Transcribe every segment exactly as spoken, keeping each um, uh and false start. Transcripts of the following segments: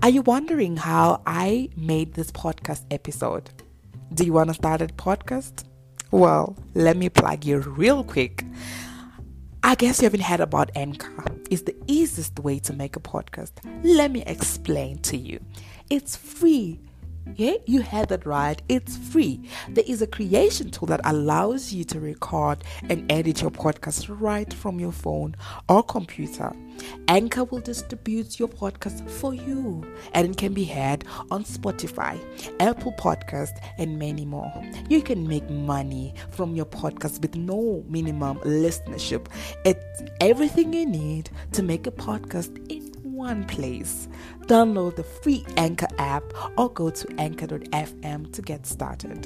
Are you wondering how I made this podcast episode? Do you want to start a podcast? Well, let me plug you real quick. I guess you haven't heard about Anchor. It's the easiest way to make a podcast. Let me explain to you. It's free. Yeah, you heard that right. It's free. There is a creation tool that allows you to record and edit your podcast right from your phone or computer. Anchor will distribute your podcast for you, and it can be heard on Spotify, Apple Podcasts, and many more. You can make money from your podcast with no minimum listenership. It's everything you need to make a podcast in one place. Download the free Anchor app or go to anchor dot f m to get started.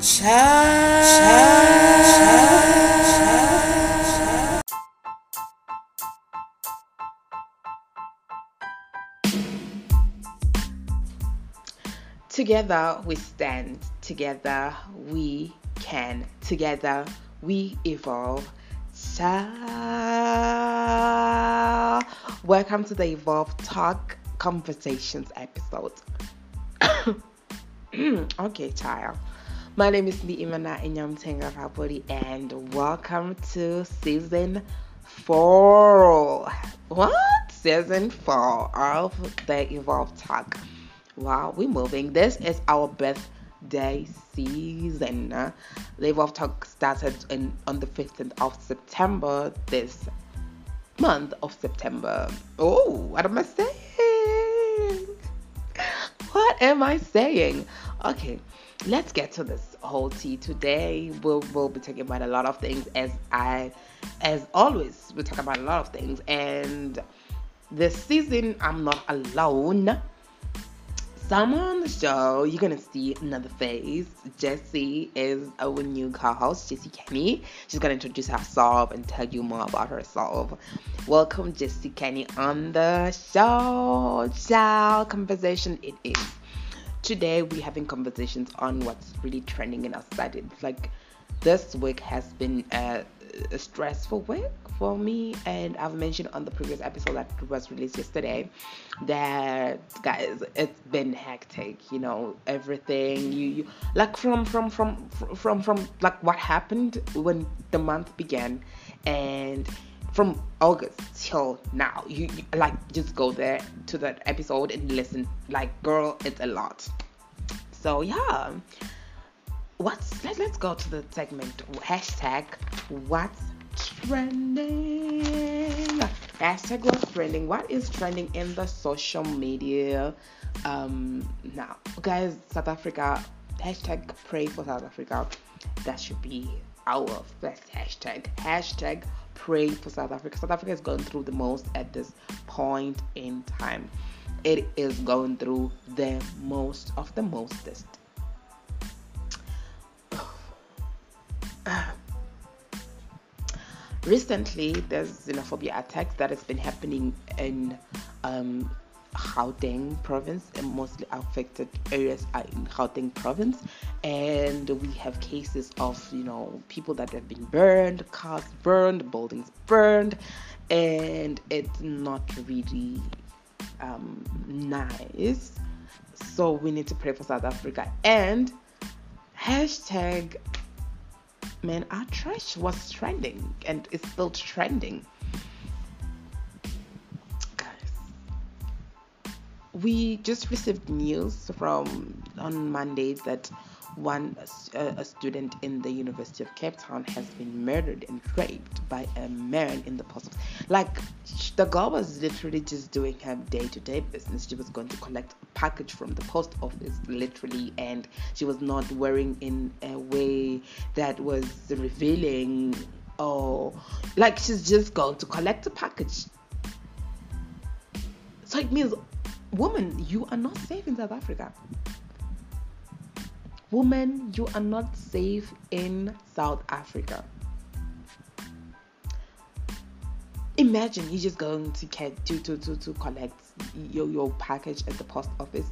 Cha- Cha- Together we stand, together we can, together we evolve. Ciao. Welcome to the Evolve Talk Conversations episode. Okay, child. My name is Ndi Imana Inyam Tenga Rapori, and welcome to season four. What? Season four of the Evolve Talk. Wow, we're moving. This is our birthday season. The Evolve Talk started in, on the fifteenth of September, this month of September. Oh, what am I saying? What am I saying? Okay, let's get to this whole tea. Today we'll, we'll be talking about a lot of things. As I, as always, we talk about a lot of things. And this season, I'm not alone. Someone on the show, you're going to see another face. Jessie is our new co-host, Jessie Kenny. She's going to introduce herself and tell you more about herself. Welcome, Jessie Kenny, on the show. Ciao, conversation it is. Today, we're having conversations on what's really trending in our society. It's like this week has been a, a stressful week for me, and I've mentioned on the previous episode that was released yesterday that, guys, it's been hectic. You know, everything you, you like from from from from from like what happened when the month began, and from August till now, you, you like just go there to that episode and listen. Like, girl, it's a lot. So yeah. What's let, let's go to the segment. Hashtag what's trending. Hashtag what's trending. What is trending in the social media um now, guys? South Africa. Hashtag pray for South Africa. That should be our first hashtag. Hashtag pray for South Africa. South Africa is going through the most at this point in time. It is going through the most of the mostest. Recently, there's xenophobia attacks that has been happening in um, Gauteng province, and mostly affected areas are in Gauteng province. And we have cases of, you know, people that have been burned, cars burned, buildings burned, and it's not really um, nice. So we need to pray for South Africa. And hashtag, man, our trash was trending and it's still trending. Guys, we just received news from on Monday that one a, a student in the University of Cape Town has been murdered and raped by a man in the post office. Like, the girl was literally just doing her day-to-day business. She was going to collect a package from the post office, literally, and she was not wearing in a way that was revealing. Or like, she's just going to collect a package. So it means, woman, you are not safe in South Africa. Woman, you are not safe in South Africa. Imagine you just going to, get, to, to, to, to collect your, your package at the post office,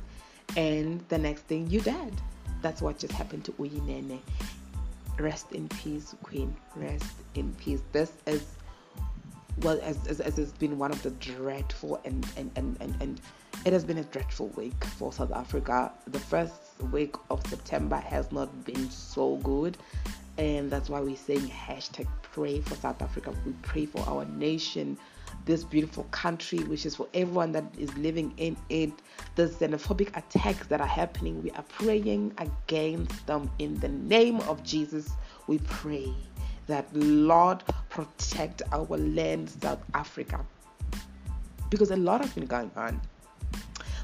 and the next thing you dead. That's what just happened to Uyinene. Rest in peace, Queen. Rest in peace. This is, well, as as, as it's been one of the dreadful and and, and, and and it has been a dreadful week for South Africa. The first week of September has not been so good, and that's why we're saying hashtag pray for South Africa. We pray for our nation, this beautiful country, which is for everyone that is living in it. The xenophobic attacks that are happening, we are praying against them in the name of Jesus. We pray that, Lord, protect our land, South Africa, because a lot has been going on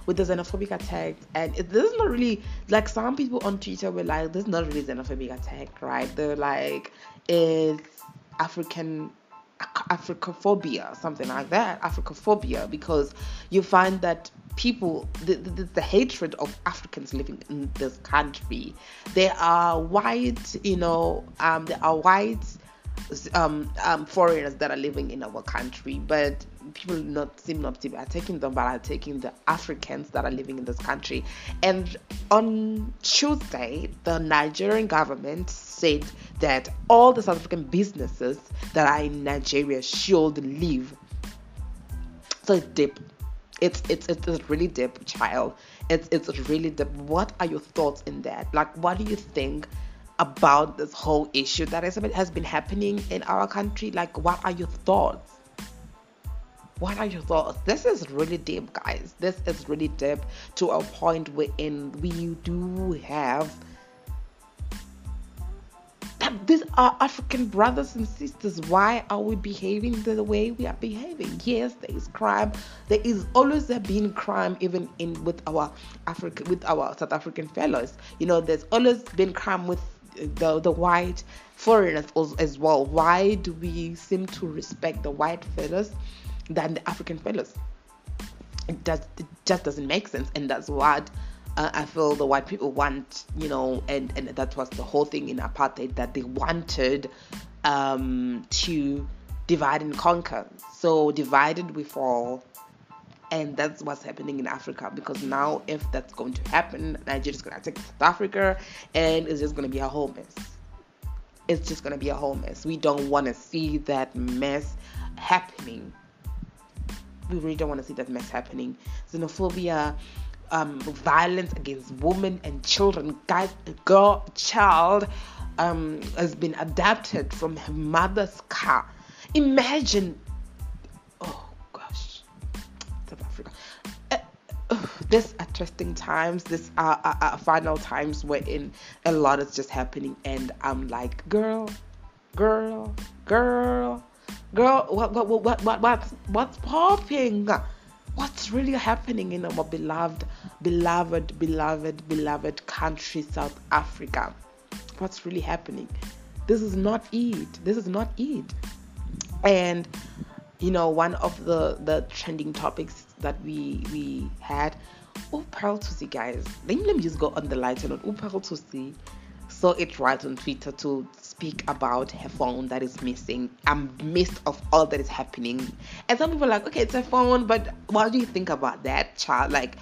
with the xenophobic attack. And it, this is not really, like, some people on Twitter were like, this is not really xenophobic attack, right? They're like, it's African Africophobia, something like that. Africophobia, because you find that people, the, the, the hatred of Africans living in this country, they are white, you know, um, they are white um, um, foreigners that are living in our country, but people not seem not to be attacking them, but are attacking the Africans that are living in this country. And on Tuesday, the Nigerian government said that all the South African businesses that are in Nigeria should leave. So it's deep. It's it's it's really deep, child. It's it's really deep. What are your thoughts in that? Like, what do you think about this whole issue that has been happening in our country? Like, what are your thoughts? What are your thoughts? This is really deep, guys. This is really deep, to a point wherein we do have that these are African brothers and sisters. Why are we behaving the way we are behaving? Yes, there is crime. There is always there been crime, even in with our Africa, with our South African fellows. You know, there's always been crime with the the white foreigners as well. Why do we seem to respect the white fellows than the African fellows? It does, it just doesn't make sense, and that's what uh, I feel the white people want, you know, and, and that was the whole thing in apartheid, that they wanted um, to divide and conquer. So divided we fall, and that's what's happening in Africa, because now if that's going to happen, Nigeria's going to attack South Africa, and it's just going to be a whole mess. It's just going to be a whole mess. We don't want to see that mess happening. We really don't want to see that mess happening. Xenophobia, um, violence against women and children. Guys, a girl, child um, has been adopted from her mother's car. Imagine, oh gosh, South Africa. Uh, uh, these are testing times. These are, are, are final times wherein a lot is just happening. And I'm like, girl, girl, girl. Girl, what, what, what, what, what, what's popping? What's really happening in our beloved, beloved, beloved, beloved country, South Africa? What's really happening? This is not it. This is not it. And, you know, one of the, the trending topics that we we had, oh, Pearl Tusi, guys. Let me, let me just go on the lighter note. Oh, Pearl Tusi saw it right on Twitter to speak about her phone that is missing amidst of all that is happening. And some people are like, okay, it's a phone, but what do you think about that, child? Like,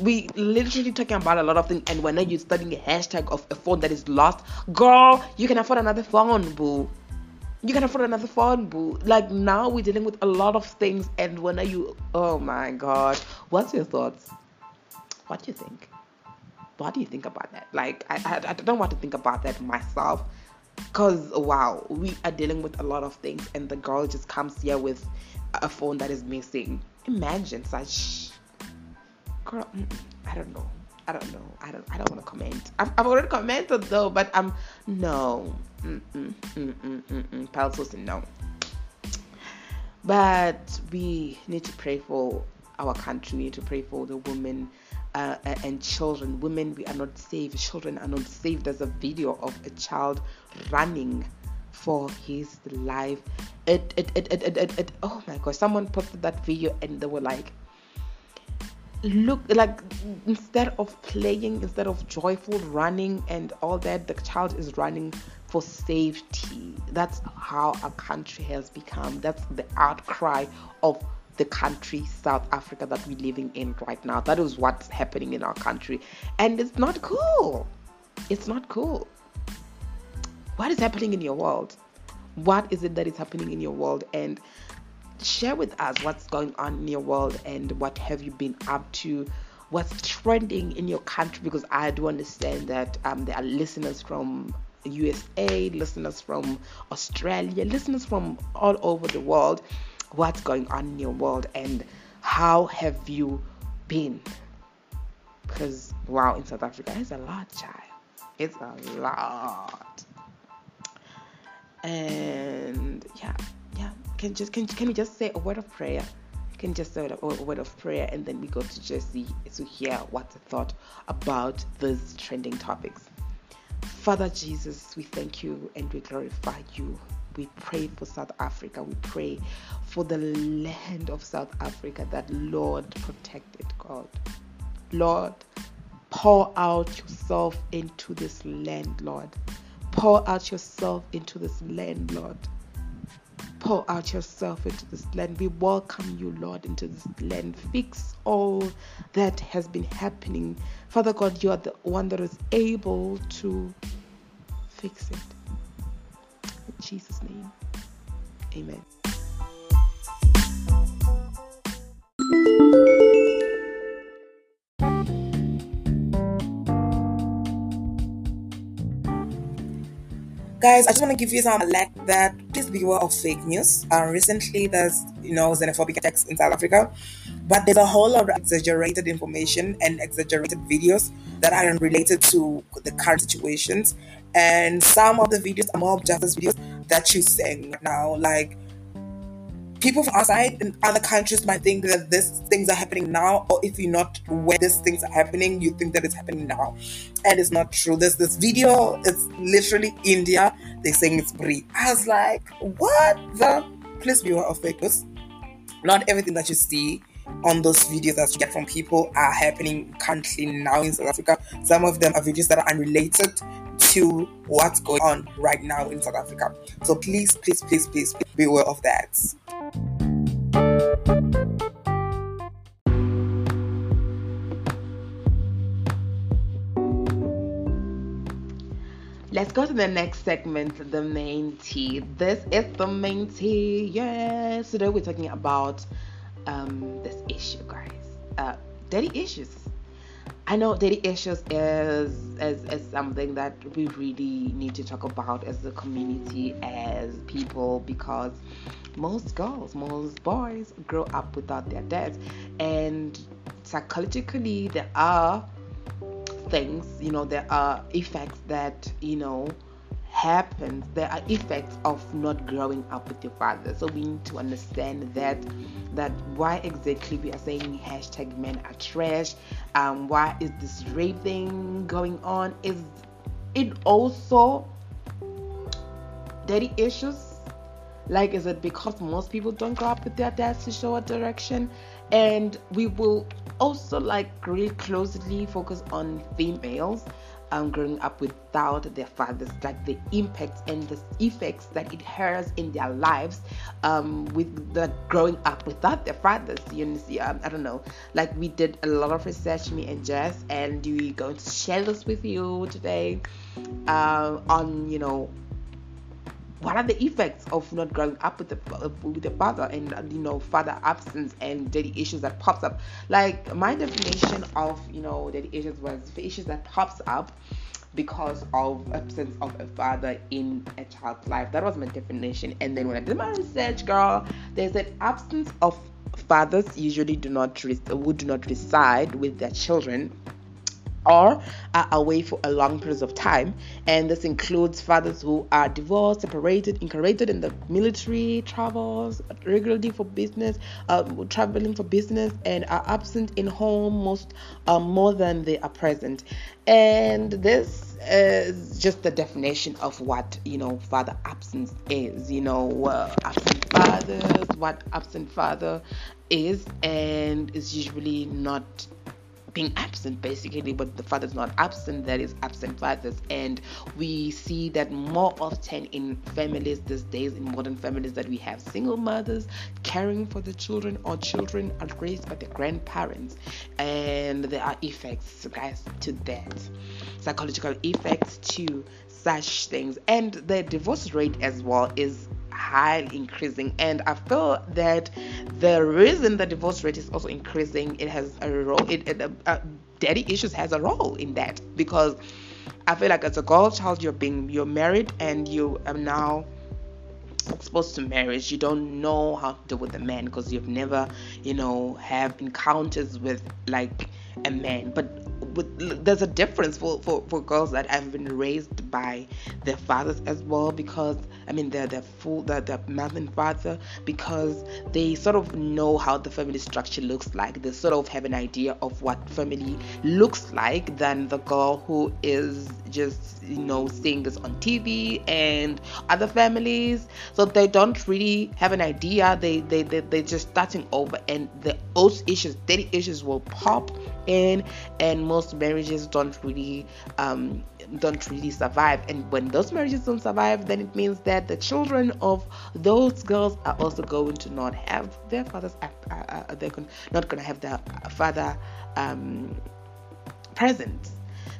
we literally talking about a lot of things, and whenever you're studying a hashtag of a phone that is lost, girl, you can afford another phone, boo. You can afford another phone, boo. Like, now we're dealing with a lot of things, and when are you, oh my God. What's your thoughts? What do you think? What do you think about that? Like, I, I, I don't want to think about that myself, because wow, we are dealing with a lot of things, and the girl just comes here with a phone that is missing. Imagine such, girl. I don't know. I don't know. I don't. I don't want to comment. I've, I've already commented though, but I'm no. Mm mm mm mm mm. Pearl Tusi, no. But we need to pray for our country. We need to pray for the women. Uh, and children, women, we are not safe. Children are not safe. There's a video of a child running for his life. It, it, it, it, it, it, it oh my gosh! Someone posted that video, and they were like, "Look, like instead of playing, instead of joyful running and all that, the child is running for safety." That's how our country has become. That's the outcry of the country, South Africa, that we're living in right now. That is what's happening in our country. And it's not cool. It's not cool. What is happening in your world? What is it that is happening in your world? And share with us what's going on in your world and what have you been up to, what's trending in your country, because I do understand that um, there are listeners from U S A, listeners from Australia, listeners from all over the world. What's going on in your world and how have you been? Because wow, in South Africa it's a lot, child. It's a lot. And yeah, yeah. Can just can can we just say a word of prayer? Can just say a word of prayer, and then we go to Jessie to hear what's the thought about these trending topics. Father Jesus, we thank you and we glorify you. We pray for South Africa. We pray for the land of South Africa, that Lord protect it, God. Lord, pour out yourself into this land, Lord. Pour out yourself into this land, Lord. Pour out yourself into this land. We welcome you, Lord, into this land. Fix all that has been happening. Father God, you are the one that is able to fix it. In Jesus' name, amen. Guys, I just want to give you some alert that please be aware of fake news. Uh, recently, there's, you know, xenophobic attacks in South Africa, but there's a whole lot of exaggerated information and exaggerated videos that are related to the current situations. And some of the videos are more of justice videos that you're saying right now. Like, people from outside in other countries might think that these things are happening now, or if you're not where these things are happening, you think that it's happening now. And it's not true. There's this video, it's literally India, they're saying it's free. I was like, what the? Please be aware of fake news. Not everything that you see on those videos that you get from people are happening currently now in South Africa. Some of them are videos that are unrelated to what's going on right now in South Africa. So please, please, please, please, please be aware of that. Let's go to the next segment, the main tea. This is the main tea. Yes, today we're talking about um, this issue, guys. Uh, daddy issues. I know daddy issues is, is is something that we really need to talk about as a community, as people, because most girls, most boys grow up without their dads, and psychologically there are things, you know, there are effects that, you know, happens. There are effects of not growing up with your father. So we need to understand that that why exactly we are saying hashtag men are trash. Um, why is this rape thing going on? Is it also daddy issues? Like, is it because most people don't grow up with their dads to show a direction? And we will also like really closely focus on females Um, growing up without their fathers, like the impacts and the effects that it has in their lives um, with the growing up without their fathers. You see, um, I don't know, like we did a lot of research, me and Jess, and we're going to share this with you today uh, on, you know, what are the effects of not growing up with the with the father, and you know, father absence and daddy issues that pops up. Like, my definition of, you know, daddy issues was issues that pops up because of absence of a father in a child's life. That was my definition. And then when I did my research, girl, there's an absence of fathers usually do not res- who do not reside with their children, or are away for a long period of time, and this includes fathers who are divorced, separated, incarcerated in the military, travels regularly for business, uh, traveling for business, and are absent in home most uh, more than they are present. And this is just the definition of what, you know, father absence is. You know, uh, absent fathers, what absent father is, and is usually not being absent, basically, but the father's not absent, there is absent fathers. And we see that more often in families these days, in modern families, that we have single mothers caring for the children, or children are raised by the grandparents. And there are effects, guys, to that, psychological effects to such things. And the divorce rate as well is high, increasing, and I feel that the reason the divorce rate is also increasing, it has a role. It, it uh, uh, daddy issues has a role in that, because I feel like as a girl child, you're being you're married and you are now exposed to marriage. You don't know how to deal with a man because you've never, you know, have encounters with like a man, but. With, there's a difference for, for, for girls that have been raised by their fathers as well, because I mean they're they're full they're, they're mother and father, because they sort of know how the family structure looks like. They sort of have an idea of what family looks like than the girl who is just, you know, seeing this on T V and other families. So they don't really have an idea. They they they they're just starting over, and the old issues, daddy issues will pop in, and most marriages don't really um don't really survive. And when those marriages don't survive, then it means that the children of those girls are also going to not have their fathers uh, uh, uh, they're not going to have their father um present.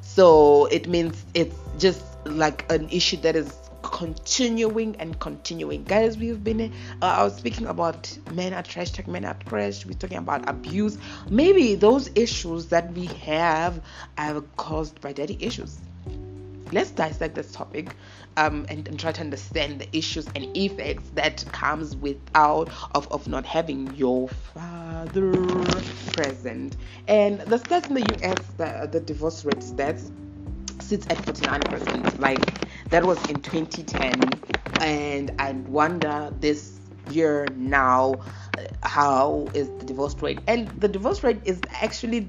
So it means it's just like an issue that is continuing and continuing, guys. We've been uh, I was speaking about men are trash, men are trash. We're talking about abuse. Maybe those issues that we have are caused by daddy issues. Let's dissect this topic um and, and try to understand the issues and effects that comes without of, of not having your father present. And the stats in the U S, the, the divorce rate stats sits at forty-nine percent. Like, that was in twenty ten, and I wonder this year now, how is the divorce rate? And the divorce rate is actually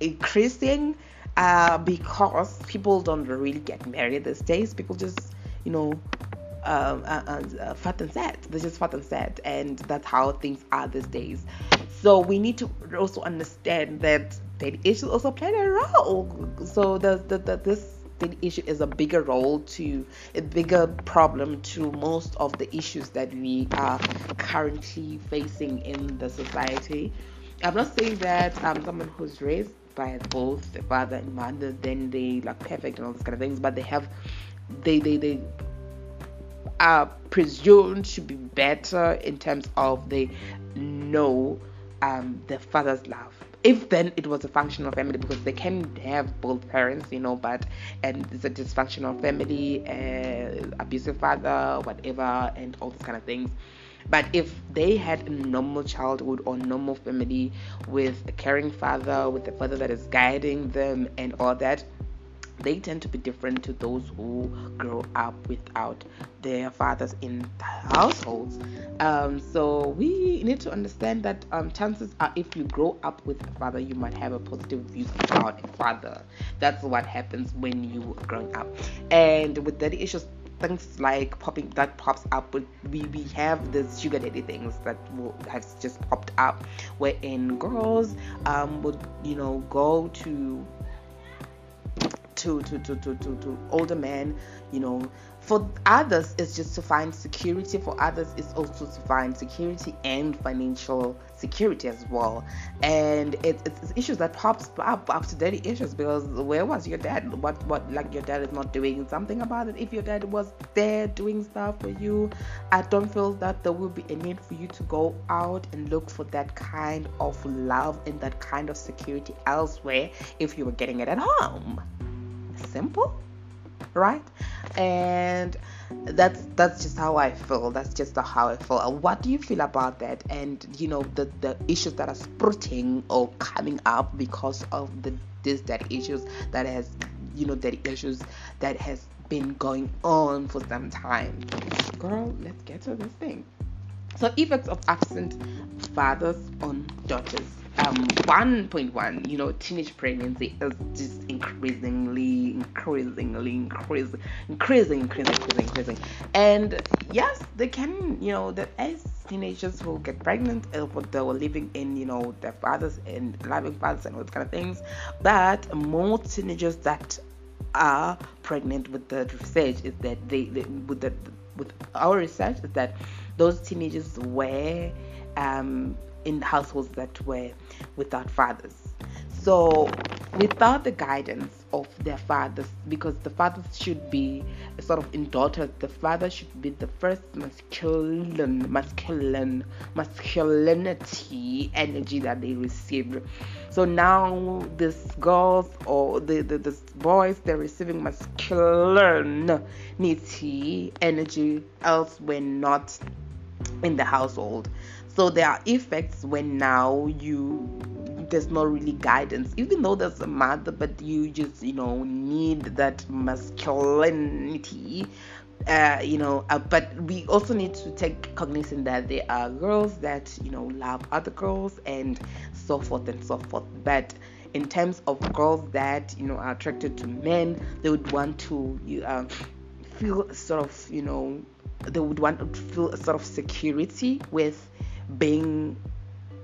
increasing uh, because people don't really get married these days. People just, you know, um, uh, uh, uh, fat and sad. They're just fat and sad, and that's how things are these days. So we need to also understand that daddy issues also played a role. So the, the, the this daddy issue is a bigger role to a bigger problem to most of the issues that we are currently facing in the society. I'm not saying that um someone who's raised by both the father and mother, then they like perfect and all those kind of things, but they have they they they are presumed to be better in terms of they know um the father's love. If then it was a functional family, because they can have both parents, you know, but and it's a dysfunctional family, uh, abusive father, whatever, and all these kind of things. But if they had a normal childhood or normal family with a caring father, with a father that is guiding them and all that, they tend to be different to those who grow up without their fathers in households. Um, so we need to understand that um, chances are, if you grow up with a father, you might have a positive view about a father. That's what happens when you are growing up. And with daddy issues, things like popping that pops up. We we have the sugar daddy things that will, has just popped up, wherein girls um would, you know, go to. To, to, to, to, to older men, you know. For others, it's just to find security. For others, it's also to find security and financial security as well. And it, it's, it's issues that pops up after daddy issues, because where was your dad? What, what, like your dad is not doing something about it. If your dad was there doing stuff for you, I don't feel that there will be a need for you to go out and look for that kind of love and that kind of security elsewhere if you were getting it at home. Simple, right? And that's that's just how I feel. That's just how I feel. What do you feel about that? And you know, the the issues that are sprouting or coming up because of the this that issues that has you know that issues that has been going on for some time. Girl, let's get to this thing. So, effects of absent fathers on daughters. um one point one, you know, teenage pregnancy is just increasingly increasingly increasing increasing increasing increasing increasing and yes, they can, you know, that as teenagers who get pregnant, they were living in, you know, their fathers and loving fathers and all those kind of things, but more teenagers that are pregnant with the research is that they, they with the with our research is that those teenagers were um in households that were without fathers, so without the guidance of their fathers, because the fathers should be sort of in daughters, the father should be the first masculine masculine masculinity energy that they received. So now these girls or the the these boys, they're receiving masculinity energy else were not in the household. So there are effects when now you there's not really guidance, even though there's a mother, but you just, you know, need that masculinity, uh, you know, uh, but we also need to take cognizance that there are girls that, you know, love other girls and so forth and so forth. But in terms of girls that, you know, are attracted to men, they would want to you uh, feel sort of, you know, they would want to feel a sort of security with being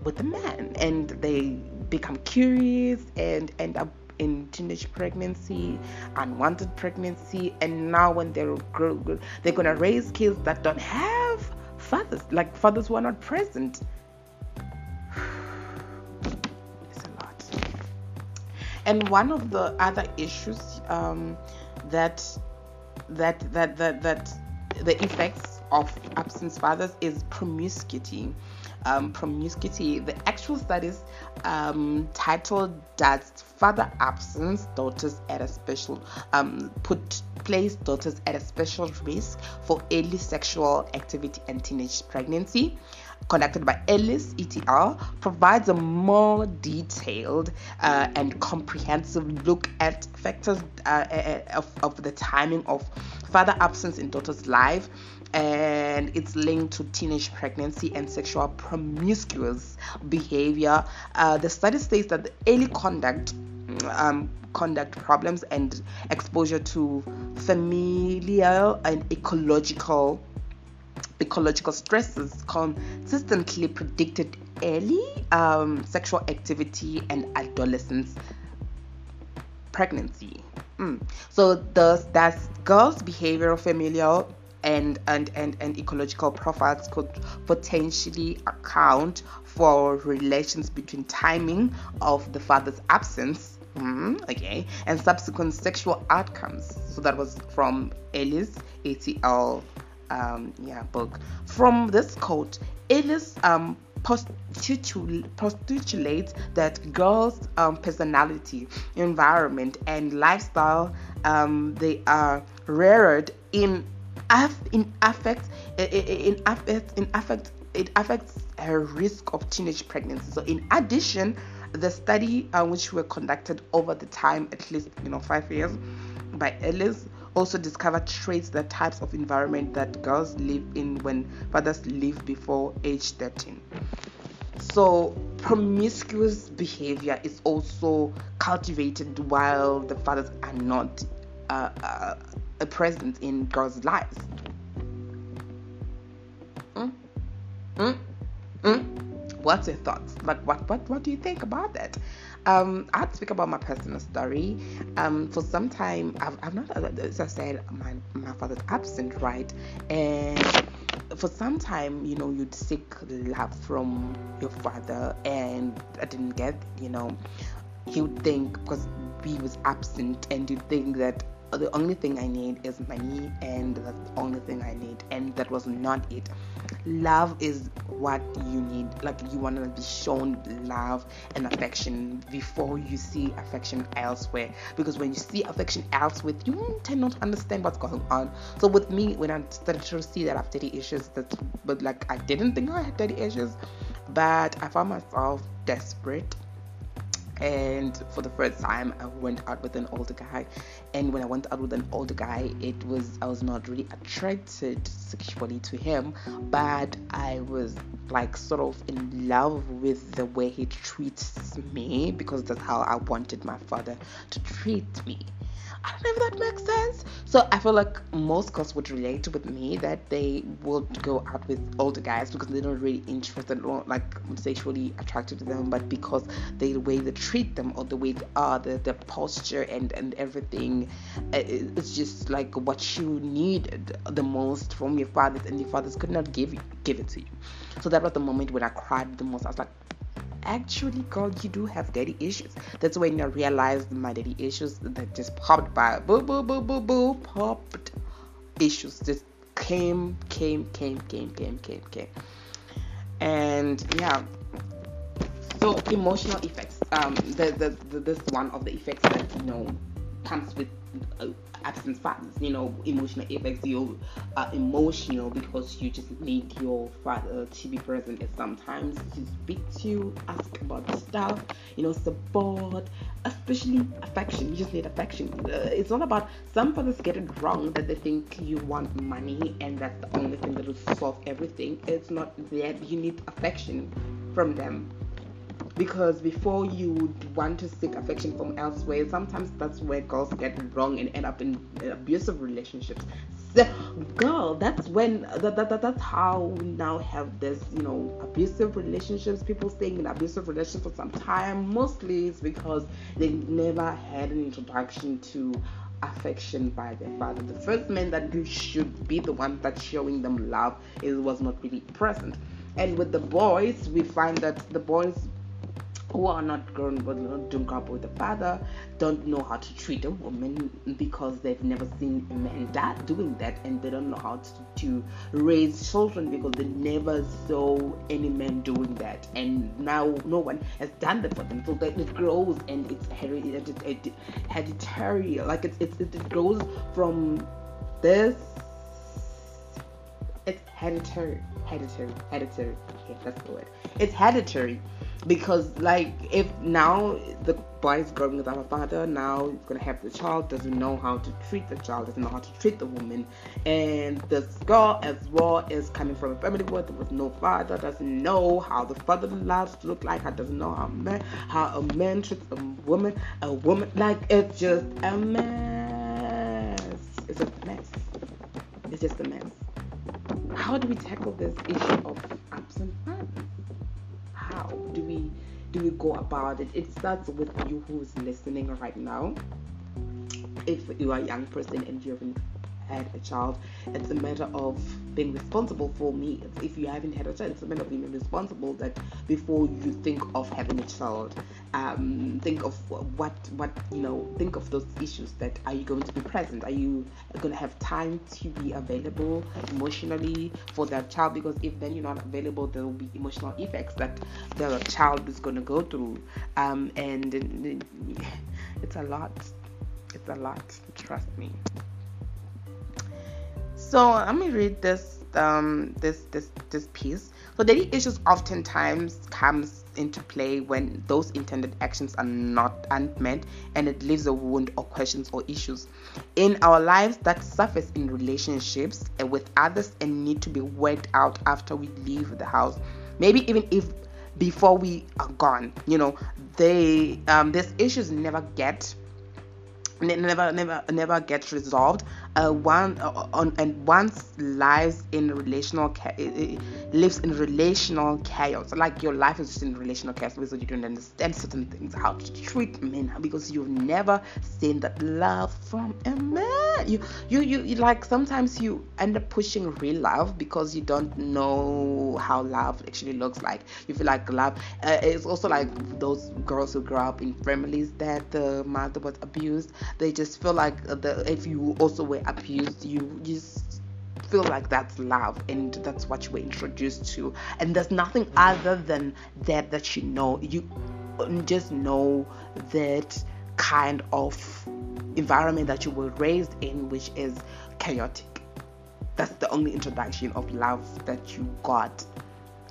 with a man, and they become curious and end up in teenage pregnancy, unwanted pregnancy, and now when they're grow, they're gonna raise kids that don't have fathers, like fathers who are not present. It's a lot. And one of the other issues um, that that that that that the effects of absent fathers is promiscuity. Um, promiscuity. The actual studies um, titled that father absence daughters at a special um, put place daughters at a special risk for early sexual activity and teenage pregnancy, conducted by Ellis et al., provides a more detailed uh, and comprehensive look at factors uh, of, of the timing of father absence in daughters' life, and it's linked to teenage pregnancy and sexual promiscuous behavior. Uh, the study states that the early conduct um, conduct problems and exposure to familial and ecological ecological stresses consistently predicted early um, sexual activity and adolescence pregnancy. Mm. So thus, that's girls' behavioral familial and and and and ecological profiles could potentially account for relations between timing of the father's absence mm, okay and subsequent sexual outcomes. So that was from Ellis et al. um yeah book. From this quote, Ellis um postulates that girls' um, personality, environment, and lifestyle um they are reared in in affect in affect in affect it affects her risk of teenage pregnancy. So in addition, the study uh, which were conducted over the time at least you know five years by Ellis also discovered traits, the types of environment that girls live in when fathers leave before age thirteen. So promiscuous behavior is also cultivated while the fathers are not uh, uh, a presence in girls' lives. Mm? Mm? Mm? What's your thoughts? Like, what, what, what do you think about that? Um, I had to speak about my personal story. Um, for some time, I've, I've not, as I said, my, my father's absent, right? And for some time, you know, you'd seek love from your father, and I didn't get, you know, he would think, because he was absent, and you'd think that the only thing I need is money, and that's the only thing I need, and that was not it. Love is what you need. Like, you want to be shown love and affection before you see affection elsewhere, because when you see affection elsewhere, you tend not to understand what's going on. So with me, when I started to see that I have daddy issues, that but like I didn't think I had daddy issues, but I found myself desperate And for the first time, I went out with an older guy. And when I went out with an older guy, it was I was not really attracted sexually to him, but I was like sort of in love with the way he treats me, because that's how I wanted my father to treat me. I don't know if that makes sense. So I feel like most girls would relate with me that they would go out with older guys because they're not really interested or like sexually attracted to them, but because they, the way they treat them or the way they are, the, the posture and, and everything, it's just like what you needed the most from your fathers, and your fathers could not give you, give it to you. So that was the moment when I cried the most. I was like, actually, girl, you do have daddy issues. That's when I realized my daddy issues that just popped by. Boo, boo, boo, boo, boo. Popped issues just came, came, came, came, came, came, came. And yeah. So emotional effects. Um, the, the, the this one of the effects that, you know, comes with uh, absent fathers. You know, emotional effects. You are emotional because you just need your father to be present. And sometimes to speak to you, ask about stuff, you know, support, especially affection. You just need affection. Uh, it's not about, some fathers get it wrong that they think you want money and that's the only thing that will solve everything. It's not that. You need affection from them. Because before you would want to seek affection from elsewhere, sometimes that's where girls get wrong and end up in abusive relationships. So, girl, that's when that, that, that that's how we now have this, you know, abusive relationships. People staying in abusive relationships for some time. Mostly it's because they never had an introduction to affection by their father. The first man that you should be the one that's showing them love is was not really present. And with the boys, we find that the boys who are not grown, but don't grow up with a father, don't know how to treat a woman because they've never seen a man dad doing that, and they don't know how to, to raise children because they never saw any man doing that, and now no one has done that for them. So that it grows and it's hereditary, like it's, it's it grows from this. It's hereditary, hereditary, hereditary. Okay, that's the word. It's hereditary. Because, like, if now the boy is growing without a father, now he's gonna have the child, doesn't know how to treat the child, doesn't know how to treat the woman. And this girl, as well, is coming from a family where there was no father, doesn't know how the father loves to look like, doesn't know how, man, how a man treats a woman, a woman. Like, it's just a mess. It's just a mess. It's just a mess. How do we tackle this issue of absent fathers? How do we do we go about it? It starts with you who's listening right now. If you are a young person and you haven't had a child, it's a matter of being responsible. For me, if you haven't had a child, it's a matter of being responsible that before you think of having a child, um, think of what, what you know, think of those issues. That are you going to be present? Are you going to have time to be available emotionally for that child? Because if then you're not available, there will be emotional effects that the child is going to go through. Um, and it's a lot. It's a lot. Trust me. So let me read this um this this this piece. So daddy issues oftentimes comes into play when those intended actions are not unmet, and it leaves a wound or questions or issues in our lives that surface in relationships and with others and need to be worked out after we leave the house. Maybe even if before we are gone, you know, they um these issues never get. Never, never, never gets resolved. Uh, one uh, on and one's lives in relational ca- lives in relational chaos. Like your life is just in relational chaos because you don't understand certain things, how to treat men, because you've never seen that love from a man. You, you, you, you like sometimes you end up pushing real love because you don't know how love actually looks like. You feel like love. Uh, it's also like those girls who grow up in families that the mother was abused. They just feel like the, if you also were abused, you just feel like that's love, and that's what you were introduced to, and there's nothing other than that that you know. You just know that kind of environment that you were raised in, which is chaotic. That's the only introduction of love that you got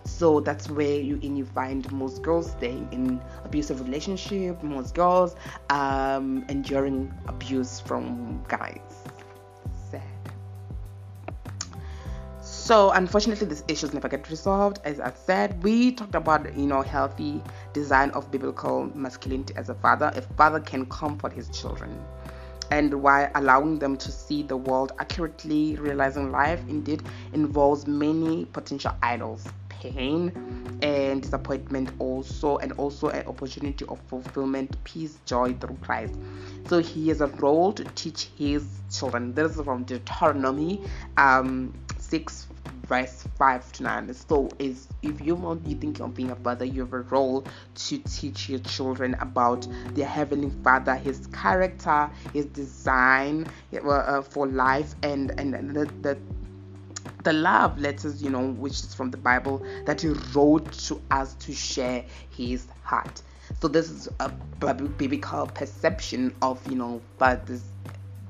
So that's where you and you find most girls staying in abusive relationship, most girls um, enduring abuse from guys. Sad. So unfortunately, these issues never get resolved. As I said, we talked about you know healthy design of biblical masculinity as a father. A father can comfort his children, and while allowing them to see the world accurately, realizing life indeed involves many potential idols, pain and disappointment also, and also an opportunity of fulfillment, peace, joy through Christ. So he has a role to teach his children. This is from Deuteronomy um, six verse five to nine. So is if you want you thinking of being a father, you have a role to teach your children about their heavenly father, his character, his design uh, for life, and and the, the The love letters, you know, which is from the Bible, that he wrote to us to share his heart. So this is a biblical perception of, you know, fathers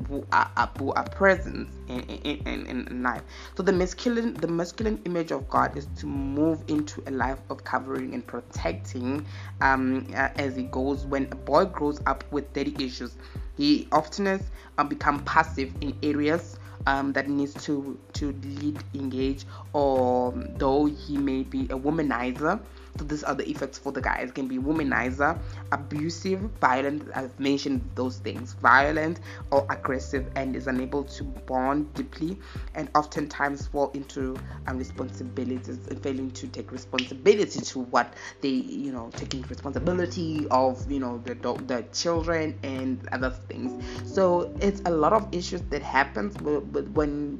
who are, who are present in, in, in, in life. So the masculine, the masculine image of God is to move into a life of covering and protecting um, uh, as it goes. When a boy grows up with daddy issues, he often has uh, become passive in areas Um, that needs to to lead, engage, or um, though he may be a womanizer. So these are the effects for the guys. Can be womanizer, abusive, violent. I've mentioned those things, violent or aggressive, and is unable to bond deeply, and oftentimes fall into um, responsibilities, failing to take responsibility to what they, you know, taking responsibility of, you know, the the children and other things. So it's a lot of issues that happens with, with when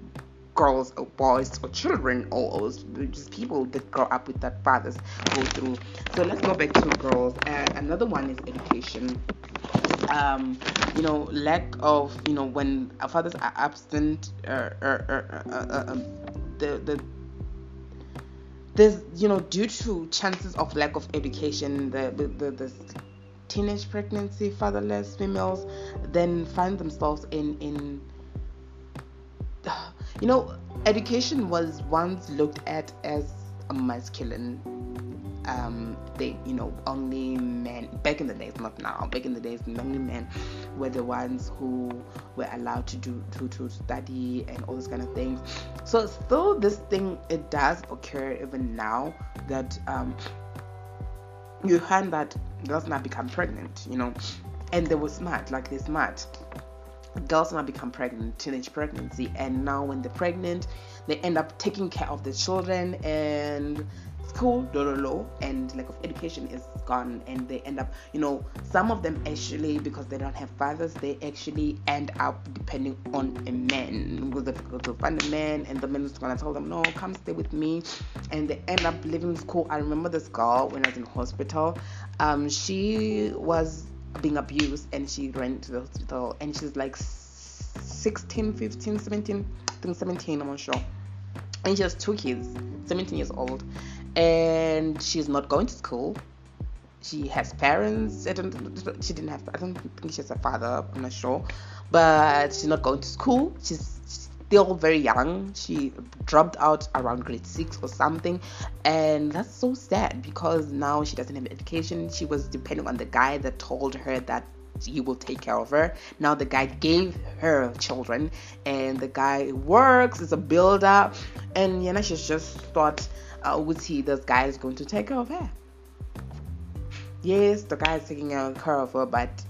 girls or boys or children or, or just people that grow up with that fathers go through. So let's go back to girls. Uh, another one is education. Um, you know, lack of you know when fathers are absent, or uh, uh, uh, uh, uh, the the there's you know due to chances of lack of education, the the the. the teenage pregnancy, fatherless females then find themselves in in. You know, education was once looked at as a masculine um, thing, you know, only men, back in the days, not now, back in the days, only men were the ones who were allowed to do, to, to study and all those kind of things. So still this thing, it does occur even now that um, you find that girls now become pregnant, you know, and they were smart, like they're smart. Girls now become pregnant, teenage pregnancy, and now when they're pregnant, they end up taking care of the children, and school, low, low, low, and lack of education is gone, and they end up, you know, some of them actually, because they don't have fathers, they actually end up depending on a man, because they find a man, and the man is gonna tell them, no, come stay with me, and they end up leaving school. I remember this girl when I was in hospital, um, she was being abused, and she ran to the hospital, and she's like sixteen, fifteen, seventeen, I think seventeen, I'm not sure, and she has two kids, seventeen years old, and she's not going to school. She has parents, I don't, she didn't have, I don't think she has a father, I'm not sure, but she's not going to school. She's still very young. She dropped out around grade six or something, and that's so sad because now she doesn't have education. She was depending on the guy that told her that he will take care of her. Now the guy gave her children, and the guy works, is a builder, and you know she's just thought, uh, would see this guy is going to take care of her. Yes, the guy is taking care of her, but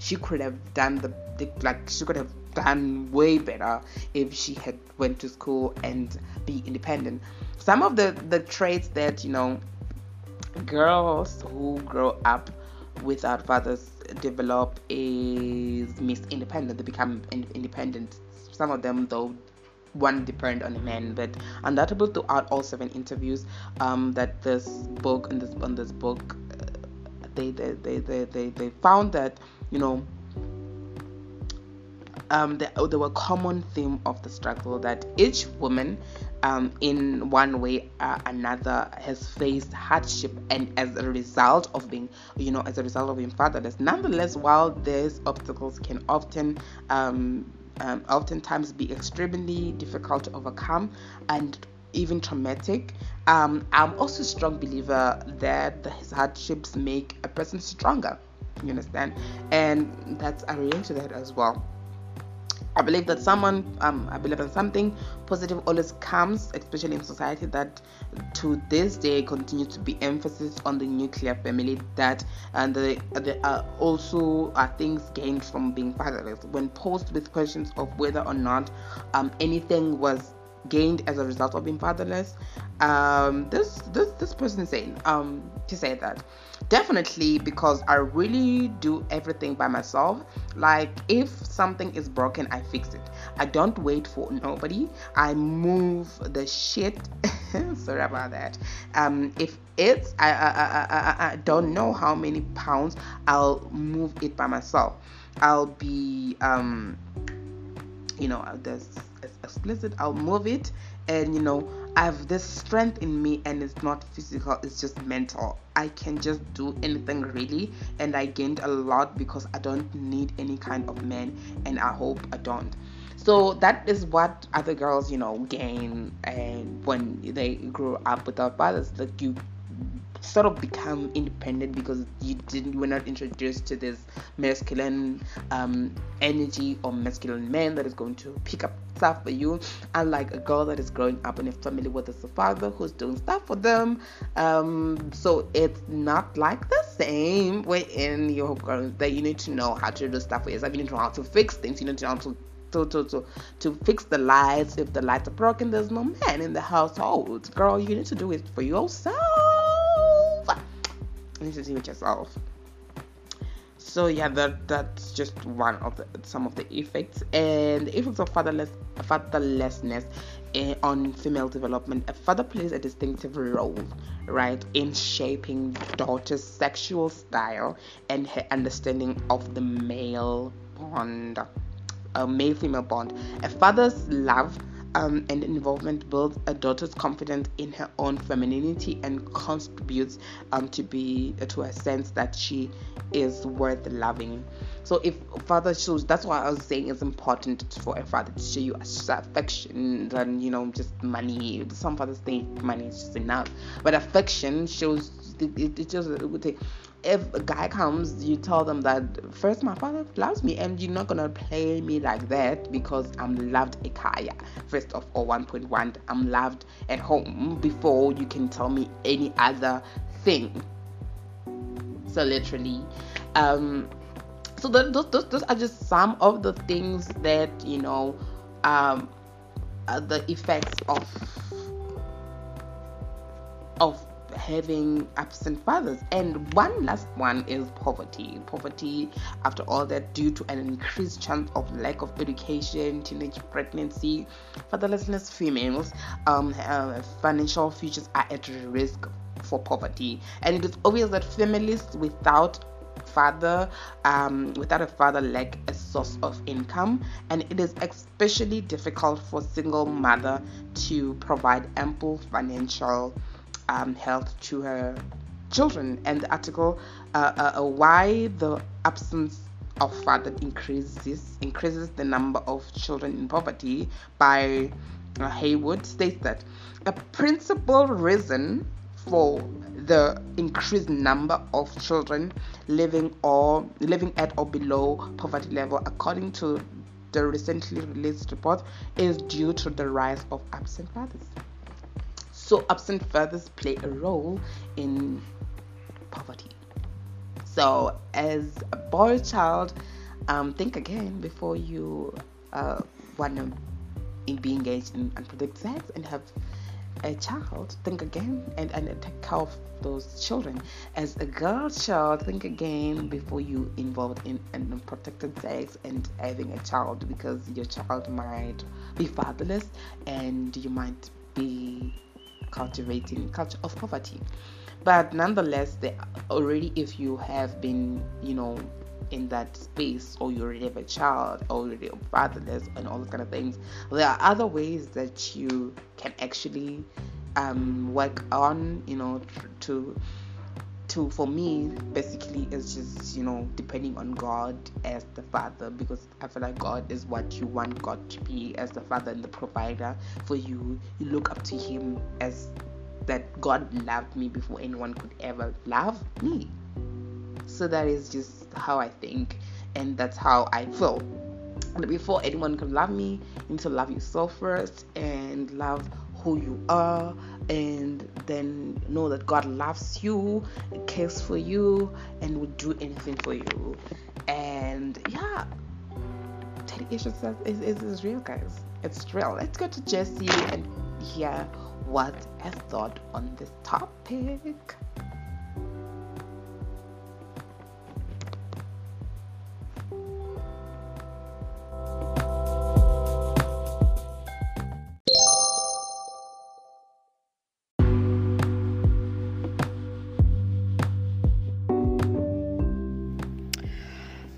she could have done the, the like she could have done way better if she had went to school and be independent. Some of the the traits that you know girls who grow up without fathers develop is miss independent. They become independent. Some of them though one depend on a man, but undoubtable throughout all seven interviews um that this book and this on this book uh, they, they, they they they they found that you know Um, there the were common theme of the struggle that each woman um, in one way or another has faced hardship, and as a result of being you know as a result of being fatherless. Nonetheless, while these obstacles can often um, um, oftentimes be extremely difficult to overcome and even traumatic. Um, I'm also a strong believer that his hardships make a person stronger. You understand? And that's, I relate to that as well. I believe that someone, um, I believe that something positive always comes, especially in society that to this day continues to be emphasis on the nuclear family, that and there the, uh, also are things gained from being fatherless. When posed with questions of whether or not um, anything was gained as a result of being fatherless, um, this this this person is saying um, to say that definitely, because I really do everything by myself. Like if something is broken, I fix it. I don't wait for nobody. I move the shit. Sorry about that. Um, if it's I I, I I I don't know how many pounds, I'll move it by myself. I'll be um, you know, there's explicit. I'll move it, and you know, I have this strength in me, and it's not physical, it's just mental. I can just do anything really, and I gained a lot because I don't need any kind of man, and I hope I don't. So that is what other girls, you know, gain, and when they grow up without fathers, like you sort of become independent because you didn't were not introduced to this masculine um energy or masculine man that is going to pick up stuff for you, unlike a girl that is growing up in a family with a father who's doing stuff for them. Um so it's not like the same way in your girls that you need to know how to do stuff for yourself. You need to know how to fix things. You need to know how to To, to to to fix the lights. If the lights are broken, there's no man in the household. Girl, you need to do it for yourself. You need to do it yourself. So yeah, that that's just one of the, some of the effects and the effects of fatherless fatherlessness uh, on female development. A father plays a distinctive role, right, in shaping daughter's sexual style and her understanding of the male bond. A male-female bond. A father's love um, and involvement builds a daughter's confidence in her own femininity and contributes um, to be uh, to a sense that she is worth loving. So, if father shows, that's why I was saying it's important for a father to show you affection than, you know, just money. Some fathers think money is just enough, but affection shows. It, it shows a good thing. If a guy comes, you tell them that first, my father loves me, and you're not gonna play me like that because I'm loved a kaya. First of all, one point one, I'm loved at home before you can tell me any other thing. So literally, um, so the, those, those those are just some of the things that, you know, um, uh, the effects of of. having absent fathers. And one last one is poverty. Poverty, after all that, due to an increased chance of lack of education, teenage pregnancy, fatherlessness, females, um, uh, financial futures are at risk for poverty. And it is obvious that families without father, um, without a father, lack a source of income, and it is especially difficult for single mother to provide ample financial Um, health to her children. And the article uh, uh, why the absence of father increases increases the number of children in poverty by uh, Haywood states that a principal reason for the increased number of children living or living at or below poverty level, according to the recently released report, is due to the rise of absent fathers. So absent fathers play a role in poverty. So as a boy child, um, think again before you uh, want to be engaged in unprotected sex and have a child. Think again and, and take care of those children. As a girl child, think again before you involved in unprotected sex and having a child, because your child might be fatherless and you might be cultivating culture of poverty. But nonetheless, they already, if you have been, you know, in that space, or you already have a child, or already a fatherless and all those kind of things, there are other ways that you can actually um work on, you know, to to for me basically it's just you know, depending on God as the Father, because I feel like God is what you want God to be as the Father and the provider for you. You look up to Him as that God loved me before anyone could ever love me. So that is just how I think, and that's how I feel. Before anyone can love me, you need to love yourself first and love who you are, and then know that God loves you, cares for you, and would do anything for you. And yeah, daddy issues is, is, is real, guys. It's real. Let's go to Jessie and hear what I thought on this topic.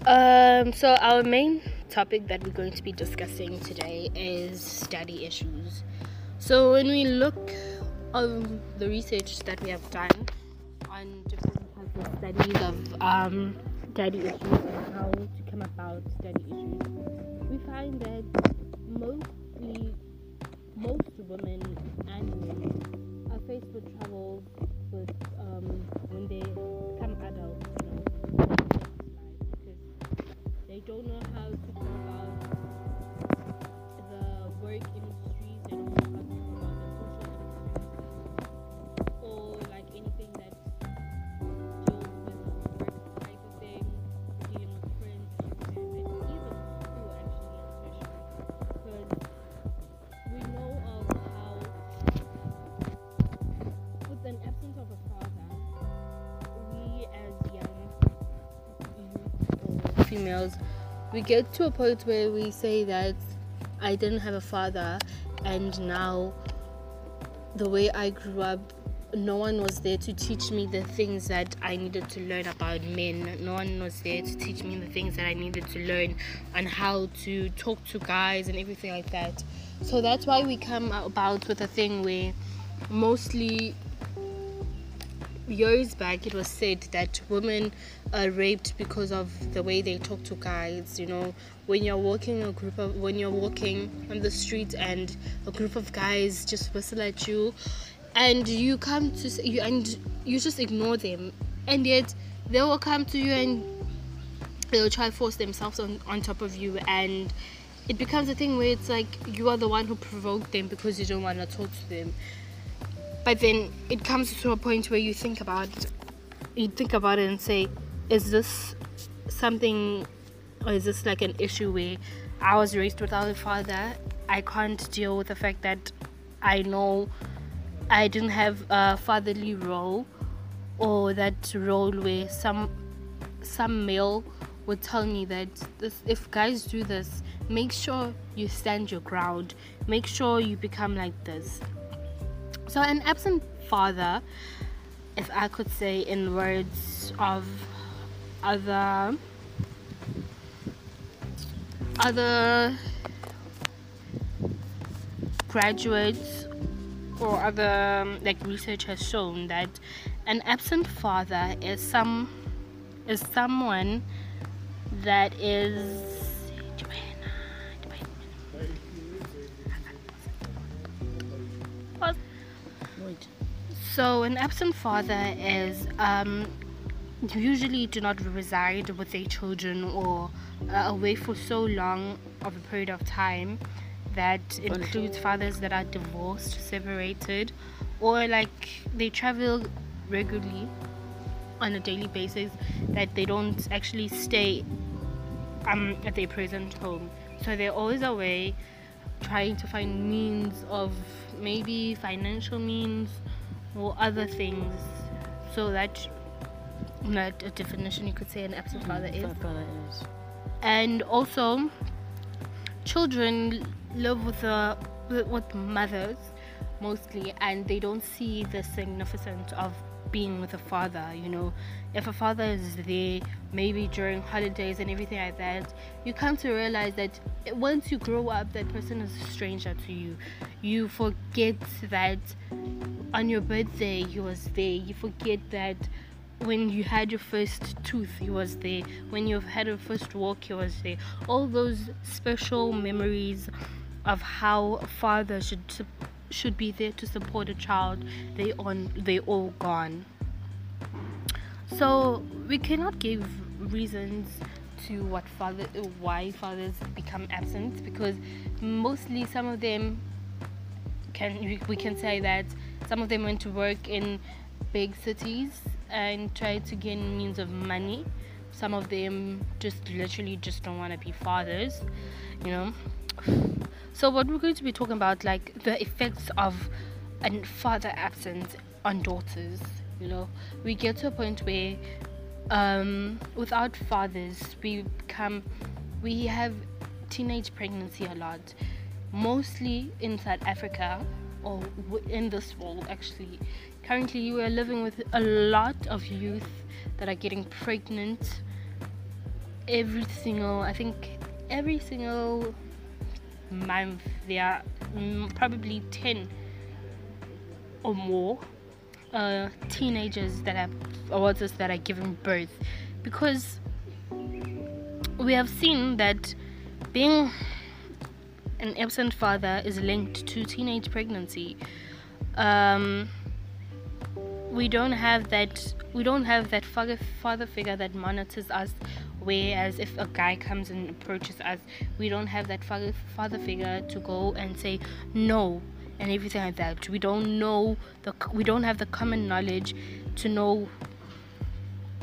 Um, so our main topic that we're going to be discussing today is daddy issues. So when we look on the research that we have done on different studies of um, daddy issues and how to come about daddy issues, we find that mostly most women and men are faced with troubles with um, when they become adults. They don't know how to talk about the work industry, they don't know how to talk about the social industry, or like anything that deals with work type of thing, dealing with friends, and even through actually nutrition. Because we know of how, with an absence of a father, we as young youth or females, we get to a point where we say that I didn't have a father, and now the way I grew up, no one was there to teach me the things that I needed to learn about men. No one was there to teach me the things that I needed to learn on how to talk to guys and everything like that. So that's why we come about with a thing where mostly years back it was said that women are raped because of the way they talk to guys. You know, when you're walking a group of when you're walking on the street and a group of guys just whistle at you, and you come to you and you just ignore them, and yet they will come to you and they'll try to force themselves on on top of you, and it becomes a thing where it's like you are the one who provoked them because you don't want to talk to them. But then it comes to a point where you think about you think about it and say, is this something, or is this like an issue where I was raised without a father? I can't deal with the fact that I know I didn't have a fatherly role, or that role where some some male would tell me that this, if guys do this, make sure you stand your ground, make sure you become like this. So an absent father, if I could say in words of other other graduates or other like research has shown that an absent father is some is someone that is So an absent father is um, usually do not reside with their children or uh, away for so long of a period of time. That includes fathers that are divorced, separated, or like they travel regularly on a daily basis, that they don't actually stay um, at their present home. So they're always away trying to find means of maybe financial means or other things. So that not a definition you could say an absent father is. is and also children live with a with mothers mostly, and they don't see the significance of being with a father. You know, if a father is there maybe during holidays and everything like that, you come to realize that once you grow up, that person is a stranger to you. You forget that on your birthday he was there. You forget that when you had your first tooth, he was there. When you've had your first walk, he was there. All those special memories of how a father should should be there to support a child, they on they all gone. So we cannot give reasons to what father why fathers become absent, because mostly some of them can we can say that some of them went to work in big cities and tried to gain means of money. Some of them just literally just don't want to be fathers, you know. So what we're going to be talking about, like the effects of a father absence on daughters. You know, we get to a point where um, without fathers, we become we have teenage pregnancy a lot, mostly in South Africa or in this world. Actually, currently, we are living with a lot of youth that are getting pregnant. Every single, I think, every single. month there are mm, probably ten or more uh, teenagers that are or that are giving birth, because we have seen that being an absent father is linked to teenage pregnancy. Um, we don't have that we don't have that father father figure that monitors us. Whereas if a guy comes and approaches us, we don't have that father, father figure to go and say no and everything like that. We don't know the we don't have the common knowledge to know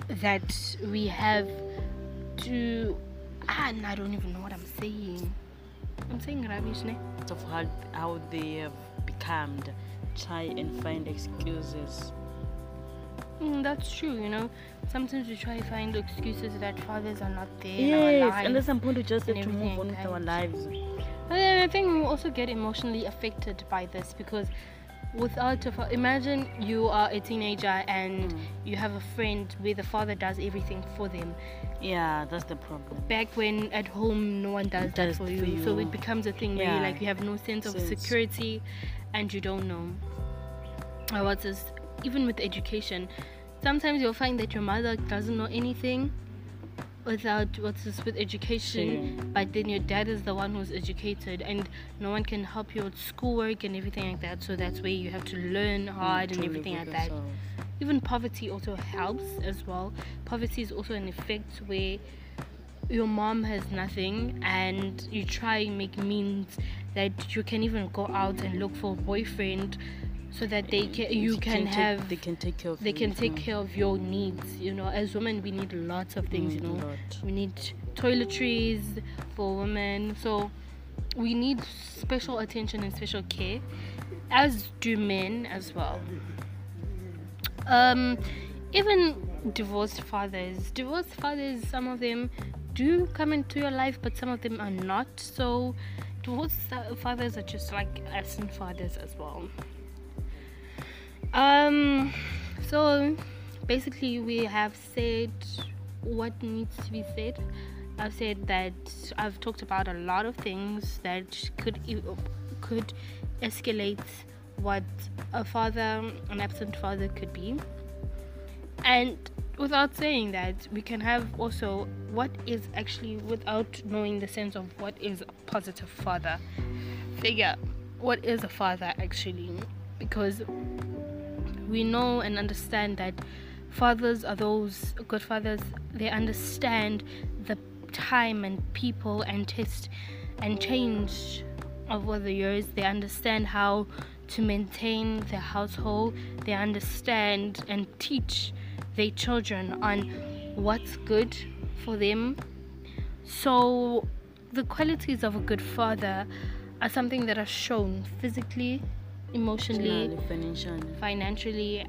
that we have to. Ah, I don't even know what I'm saying. I'm saying rubbish, ne? Of how how they have become, try and find excuses. Mm, that's true, you know. Sometimes we try to find excuses that fathers are not there. Yes, and at some point we just have to move on with our lives. And then I think we also get emotionally affected by this, because without a fa- imagine you are a teenager and mm. you have a friend where the father does everything for them. Yeah, that's the problem. Back when at home no one does that for you. for you, so it becomes a thing yeah. where you, like you have no sense of security, and you don't know. I was just. Even with education, sometimes you'll find that your mother doesn't know anything without what's this with education, yeah. but then your dad is the one who's educated, and no one can help you with schoolwork and everything like that. So that's where you have to learn hard yeah, and everything like that. Yourself. Even poverty also helps as well. Poverty is also an effect where your mom has nothing, and you try and make means that you can even go out and look for a boyfriend. So that they can, you can, can have, take, they can take care of, they can take care of your needs. You know, as women, we need lots of things. You know, we need toiletries for women. So we need special attention and special care, as do men as well. Um, even divorced fathers, divorced fathers, some of them do come into your life, but some of them are not. So divorced fathers are just like absent fathers as well. Um, so basically we have said what needs to be said. I've said that I've talked about a lot of things that could could escalate what a father, an absent father could be. And without saying that, we can have also what is actually, without knowing the sense of what is a positive father figure, what is a father actually, because we know and understand that fathers are those good fathers. They understand the time and people and test and change over the years. They understand how to maintain their household. They understand and teach their children on what's good for them. So the qualities of a good father are something that are shown physically, emotionally, financially. financially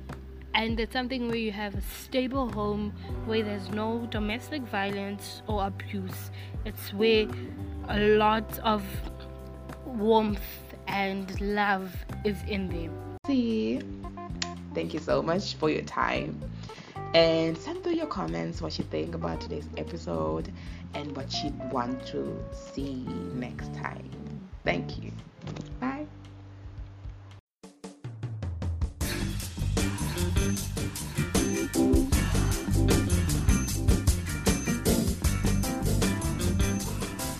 and it's something where you have a stable home where there's no domestic violence or abuse. It's where a lot of warmth and love is in them. See, thank you so much for your time, and send through your comments what you think about today's episode and what you'd want to see next time. Thank you. Bye.